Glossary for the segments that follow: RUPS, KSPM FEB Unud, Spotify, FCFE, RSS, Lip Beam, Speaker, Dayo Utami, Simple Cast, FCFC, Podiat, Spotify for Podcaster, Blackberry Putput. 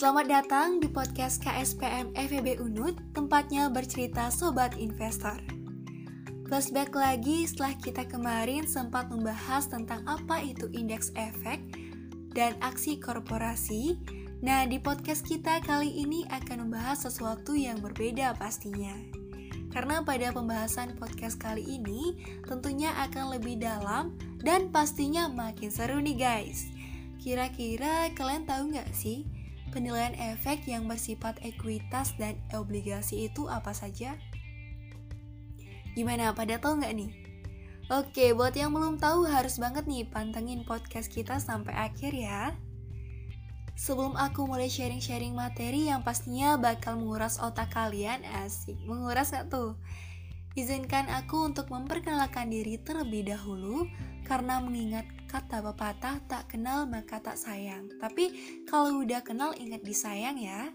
Selamat datang di podcast KSPM FEB Unud, tempatnya bercerita sobat investor. Flashback lagi setelah kita kemarin sempat membahas tentang apa itu indeks efek dan aksi korporasi. Nah, di podcast kita kali ini akan membahas sesuatu yang berbeda pastinya. Karena pada pembahasan podcast kali ini tentunya akan lebih dalam dan pastinya makin seru nih guys. Kira-kira kalian tahu nggak sih penilaian efek yang bersifat ekuitas dan obligasi itu apa saja? Gimana, pada tahu nggak nih? Oke, buat yang belum tahu harus banget nih pantengin podcast kita sampai akhir ya. Sebelum aku mulai sharing-sharing materi yang pastinya bakal menguras otak kalian, asik, menguras gak tuh? Izinkan aku untuk memperkenalkan diri terlebih dahulu, karena mengingat kata pepatah, tak kenal maka tak sayang. Tapi kalau udah kenal ingat disayang ya.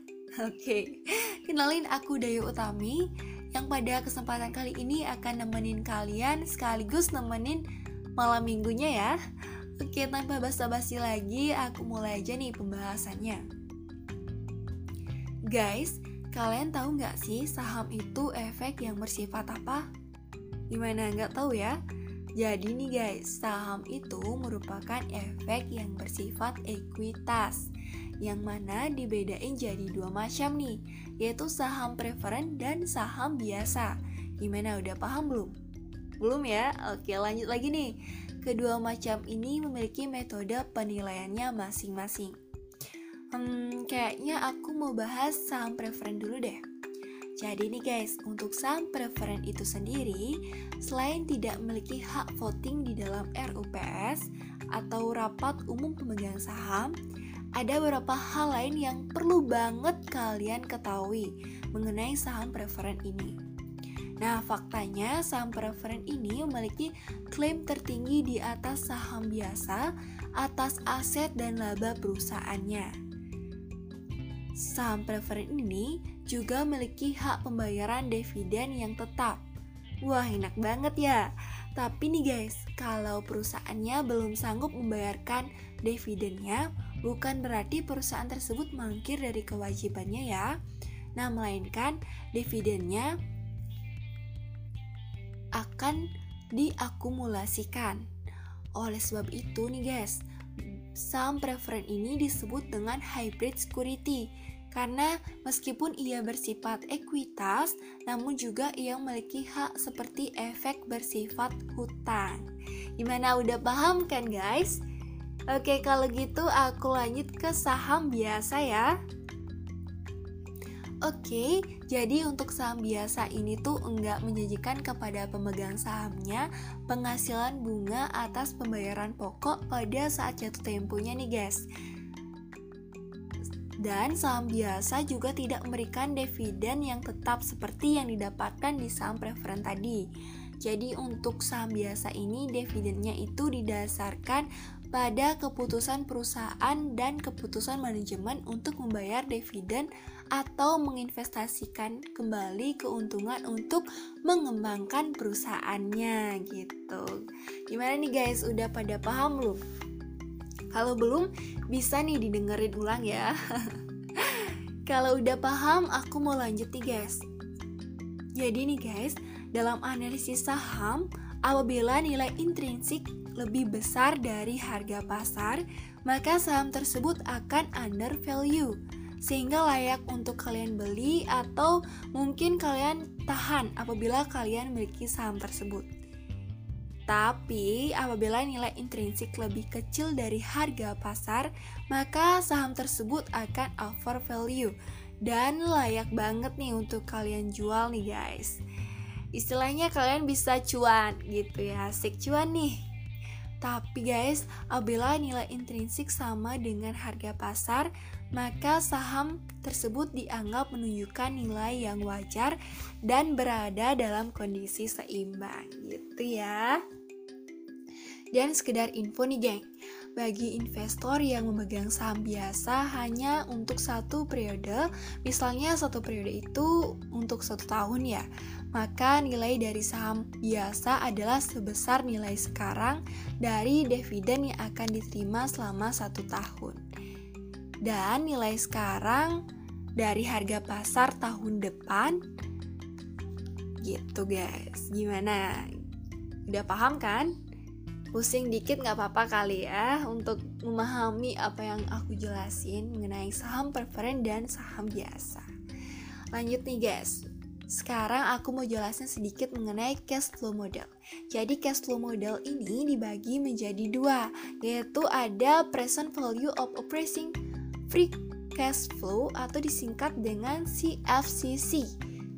Oke, kenalin aku Dayo Utami, yang pada kesempatan kali ini akan nemenin kalian sekaligus nemenin malam minggunya ya. Oke, tanpa basa-basi lagi, aku mulai aja nih pembahasannya. Guys, kalian tahu nggak sih saham itu efek yang bersifat apa? Gimana, nggak tahu ya? Jadi nih guys, saham itu merupakan efek yang bersifat ekuitas, yang mana dibedain jadi dua macam nih, yaitu saham preferen dan saham biasa. Gimana, udah paham belum? Belum ya? Oke, lanjut lagi nih. Kedua macam ini memiliki metode penilaiannya masing-masing. Kayaknya aku mau bahas saham preferen dulu deh. Jadi nih guys, untuk saham preferen itu sendiri, selain tidak memiliki hak voting di dalam RUPS atau rapat umum pemegang saham, ada beberapa hal lain yang perlu banget kalian ketahui mengenai saham preferen ini. Nah, faktanya saham preferen ini memiliki klaim tertinggi di atas saham biasa atas aset dan laba perusahaannya. Saham preferen ini juga memiliki hak pembayaran dividen yang tetap. Wah, enak banget ya. Tapi nih guys, kalau perusahaannya belum sanggup membayarkan dividennya, bukan berarti perusahaan tersebut mangkir dari kewajibannya ya. Nah, melainkan dividennya akan diakumulasikan. Oleh sebab itu nih guys, saham preferen ini disebut dengan hybrid security karena meskipun ia bersifat ekuitas, namun juga ia memiliki hak seperti efek bersifat hutang. Gimana, udah paham kan guys? Oke, kalau gitu aku lanjut ke saham biasa ya. Oke, jadi untuk saham biasa ini tuh enggak menjanjikan kepada pemegang sahamnya penghasilan bunga atas pembayaran pokok pada saat jatuh temponya nih guys. Dan saham biasa juga tidak memberikan dividen yang tetap seperti yang didapatkan di saham preferen tadi. Jadi untuk saham biasa ini dividennya itu didasarkan pada keputusan perusahaan dan keputusan manajemen untuk membayar dividen atau menginvestasikan kembali keuntungan untuk mengembangkan perusahaannya gitu. Gimana nih guys, udah pada paham belum? Kalau belum, bisa nih didengerin ulang ya. Kalau udah paham, aku mau lanjut nih guys. Jadi nih guys, dalam analisis saham, apabila nilai intrinsik lebih besar dari harga pasar, maka saham tersebut akan under value, sehingga layak untuk kalian beli atau mungkin kalian tahan apabila kalian memiliki saham tersebut. Tapi apabila nilai intrinsik lebih kecil dari harga pasar, maka saham tersebut akan over value dan layak banget nih untuk kalian jual nih guys. Istilahnya kalian bisa cuan gitu ya, asik cuan nih. Tapi guys, apabila nilai intrinsik sama dengan harga pasar, maka saham tersebut dianggap menunjukkan nilai yang wajar dan berada dalam kondisi seimbang gitu ya. Dan sekedar info nih geng, bagi investor yang memegang saham biasa hanya untuk satu periode, misalnya satu periode itu untuk 1 tahun ya, maka nilai dari saham biasa adalah sebesar nilai sekarang dari dividen yang akan diterima selama 1 tahun. dan nilai sekarang dari harga pasar tahun depan. Gitu guys, gimana? Udah paham kan? Pusing dikit gak apa-apa kali ya untuk memahami apa yang aku jelasin mengenai saham preferen dan saham biasa. Lanjut nih guys, sekarang aku mau jelasin sedikit mengenai cash flow model. Jadi cash flow model ini dibagi menjadi dua, yaitu ada present value of operating free cash flow atau disingkat dengan FCFC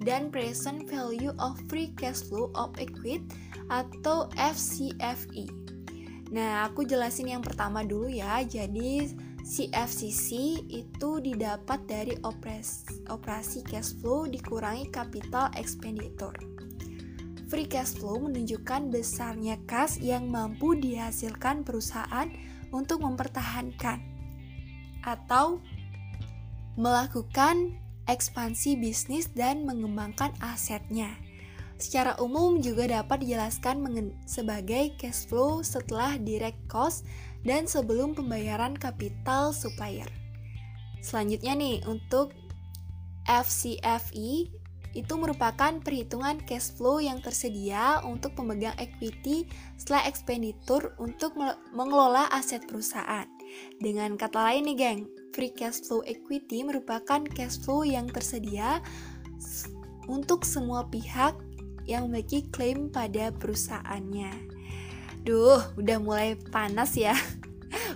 dan present value of free cash flow of equity atau FCFE. Nah, aku jelasin yang pertama dulu ya. Jadi, FCFC itu didapat dari operasi cash flow dikurangi capital expenditure. Free cash flow menunjukkan besarnya kas yang mampu dihasilkan perusahaan untuk mempertahankan atau melakukan ekspansi bisnis dan mengembangkan asetnya. Secara umum juga dapat dijelaskan sebagai cash flow setelah direct cost dan sebelum pembayaran kapital supplier. Selanjutnya nih, untuk FCFE itu merupakan perhitungan cash flow yang tersedia untuk pemegang equity setelah expenditure untuk mengelola aset perusahaan. Dengan kata lain nih geng, free cash flow equity merupakan cash flow yang tersedia untuk semua pihak yang memiliki klaim pada perusahaannya. Duh, udah mulai panas ya.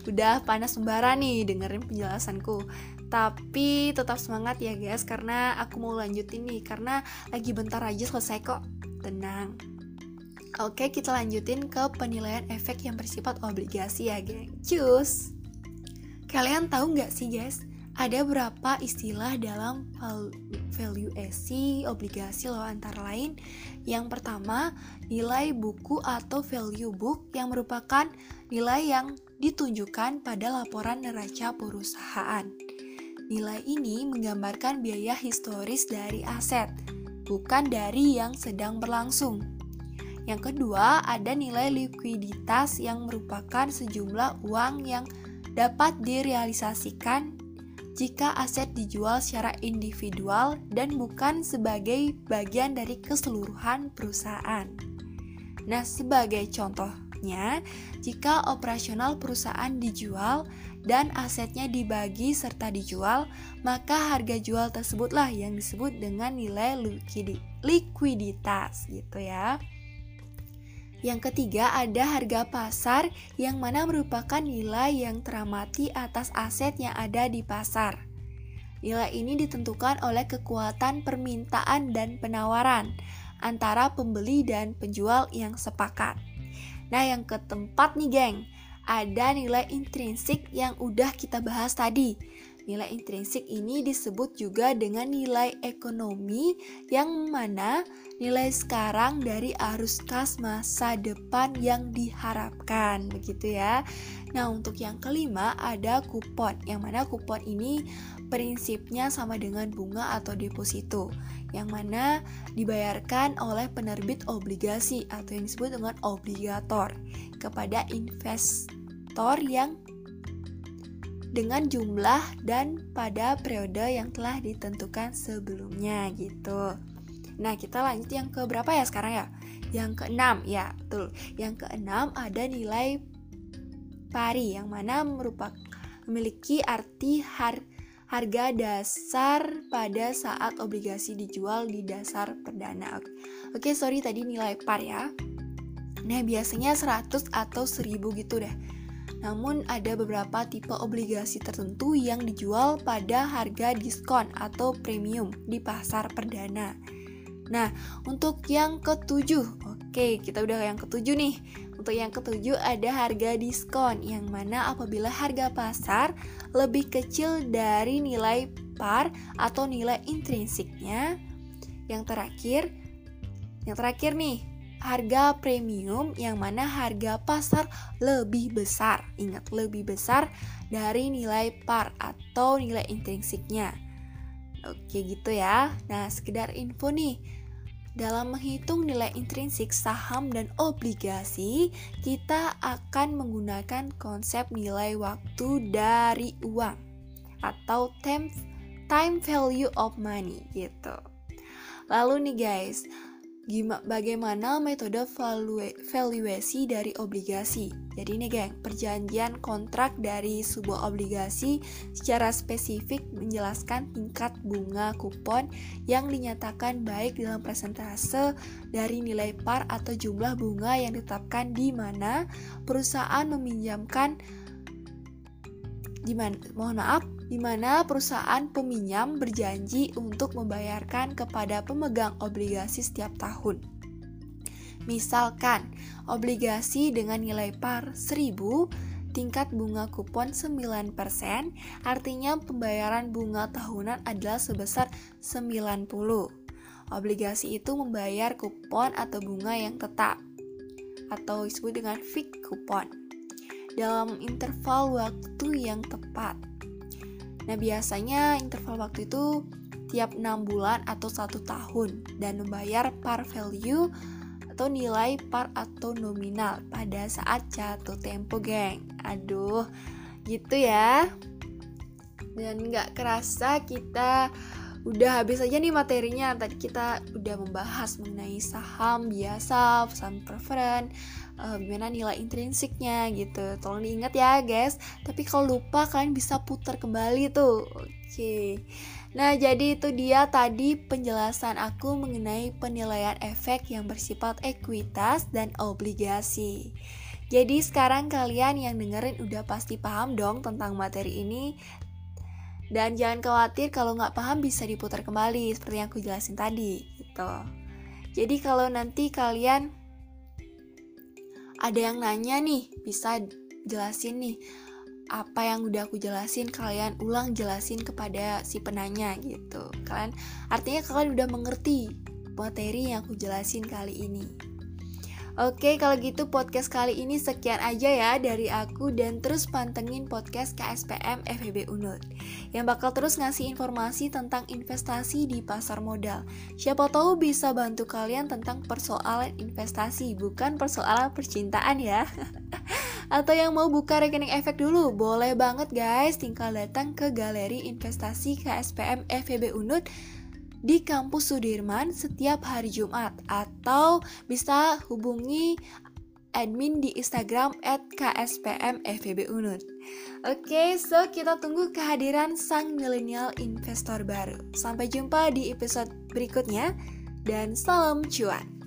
Udah panas membara nih dengerin penjelasanku. Tapi tetap semangat ya guys, karena aku mau lanjutin nih, karena lagi bentar aja selesai kok. Tenang. Oke, kita lanjutin ke penilaian efek yang bersifat obligasi ya geng. Cus. Kalian tahu nggak sih guys, ada berapa istilah dalam valuasi obligasi loh, antara lain yang pertama nilai buku atau value book yang merupakan nilai yang ditunjukkan pada laporan neraca perusahaan. Nilai ini menggambarkan biaya historis dari aset, bukan dari yang sedang berlangsung. Yang kedua ada nilai likuiditas yang merupakan sejumlah uang yang dapat direalisasikan jika aset dijual secara individual dan bukan sebagai bagian dari keseluruhan perusahaan. Nah, sebagai contohnya, jika operasional perusahaan dijual dan asetnya dibagi serta dijual, maka harga jual tersebutlah yang disebut dengan nilai likuiditas gitu ya. Yang ketiga ada harga pasar yang mana merupakan nilai yang teramati atas aset yang ada di pasar. Nilai ini ditentukan oleh kekuatan permintaan dan penawaran antara pembeli dan penjual yang sepakat. Nah, yang keempat nih geng, ada nilai intrinsik yang udah kita bahas tadi. Nilai intrinsik ini disebut juga dengan nilai ekonomi, yang mana nilai sekarang dari arus kas masa depan yang diharapkan, begitu ya. Nah, untuk yang kelima ada kupon, yang mana kupon ini prinsipnya sama dengan bunga atau deposito, yang mana dibayarkan oleh penerbit obligasi atau yang disebut dengan obligator kepada investor yang dengan jumlah dan pada periode yang telah ditentukan sebelumnya gitu. Nah, kita lanjut yang ke berapa ya sekarang ya? Yang ke-6 ya, betul. Yang ke-6 ada nilai pari yang mana merupakan memiliki arti harga dasar pada saat obligasi dijual di dasar perdana. Oke, sorry tadi nilai par ya. Nah, biasanya 100 atau 1000 gitu deh. Namun ada beberapa tipe obligasi tertentu yang dijual pada harga diskon atau premium di pasar perdana. Nah, untuk yang ketujuh, oke, kita udah yang ketujuh nih. Untuk yang ketujuh ada harga diskon, yang mana apabila harga pasar lebih kecil dari nilai par atau nilai intrinsiknya. Yang terakhir nih, harga premium yang mana harga pasar lebih besar, ingat lebih besar dari nilai par atau nilai intrinsiknya. Oke gitu ya. Nah, sekedar info nih, dalam menghitung nilai intrinsik saham dan obligasi, kita akan menggunakan konsep nilai waktu dari uang atau time value of money gitu. Lalu nih guys, bagaimana metode valuasi dari obligasi? Jadi nih geng, perjanjian kontrak dari sebuah obligasi secara spesifik menjelaskan tingkat bunga kupon yang dinyatakan baik dalam persentase dari nilai par atau jumlah bunga yang ditetapkan di mana perusahaan meminjamkan di mana perusahaan peminjam berjanji untuk membayarkan kepada pemegang obligasi setiap tahun. Misalkan, obligasi dengan nilai par 1.000, tingkat bunga kupon 9%, artinya pembayaran bunga tahunan adalah sebesar 90. Obligasi itu membayar kupon atau bunga yang tetap, atau disebut dengan fixed kupon, dalam interval waktu yang tepat. Nah, biasanya interval waktu itu tiap 6 bulan atau 1 tahun dan membayar par value atau nilai par atau nominal pada saat jatuh tempo, geng. Aduh, gitu ya. Dan gak kerasa kita udah habis aja nih materinya. Tadi kita udah membahas mengenai saham biasa, saham preferen, gimana nilai intrinsiknya gitu. Tolong diingat ya guys, tapi kalau lupa kalian bisa putar kembali tuh. Oke. Nah, jadi itu dia tadi penjelasan aku mengenai penilaian efek yang bersifat ekuitas dan obligasi. Jadi sekarang kalian yang dengerin udah pasti paham dong tentang materi ini. Dan jangan khawatir kalau nggak paham, bisa diputar kembali seperti yang aku jelasin tadi gitu. Jadi kalau nanti kalian ada yang nanya nih, bisa jelasin nih apa yang udah aku jelasin, kalian ulang jelasin kepada si penanya gitu. Kalian artinya kalian udah mengerti materi yang aku jelasin kali ini. Oke, kalau gitu podcast kali ini sekian aja ya dari aku, dan terus pantengin podcast KSPM FEB Unud yang bakal terus ngasih informasi tentang investasi di pasar modal. Siapa tahu bisa bantu kalian tentang persoalan investasi, bukan persoalan percintaan ya. Atau yang mau buka rekening efek dulu, boleh banget guys, tinggal datang ke galeri investasi KSPM FEB Unud di Kampus Sudirman setiap hari Jumat, atau bisa hubungi admin di Instagram @KSPM FEB Unud. Oke, so kita tunggu kehadiran sang milenial investor baru. Sampai jumpa di episode berikutnya, dan salam cuan.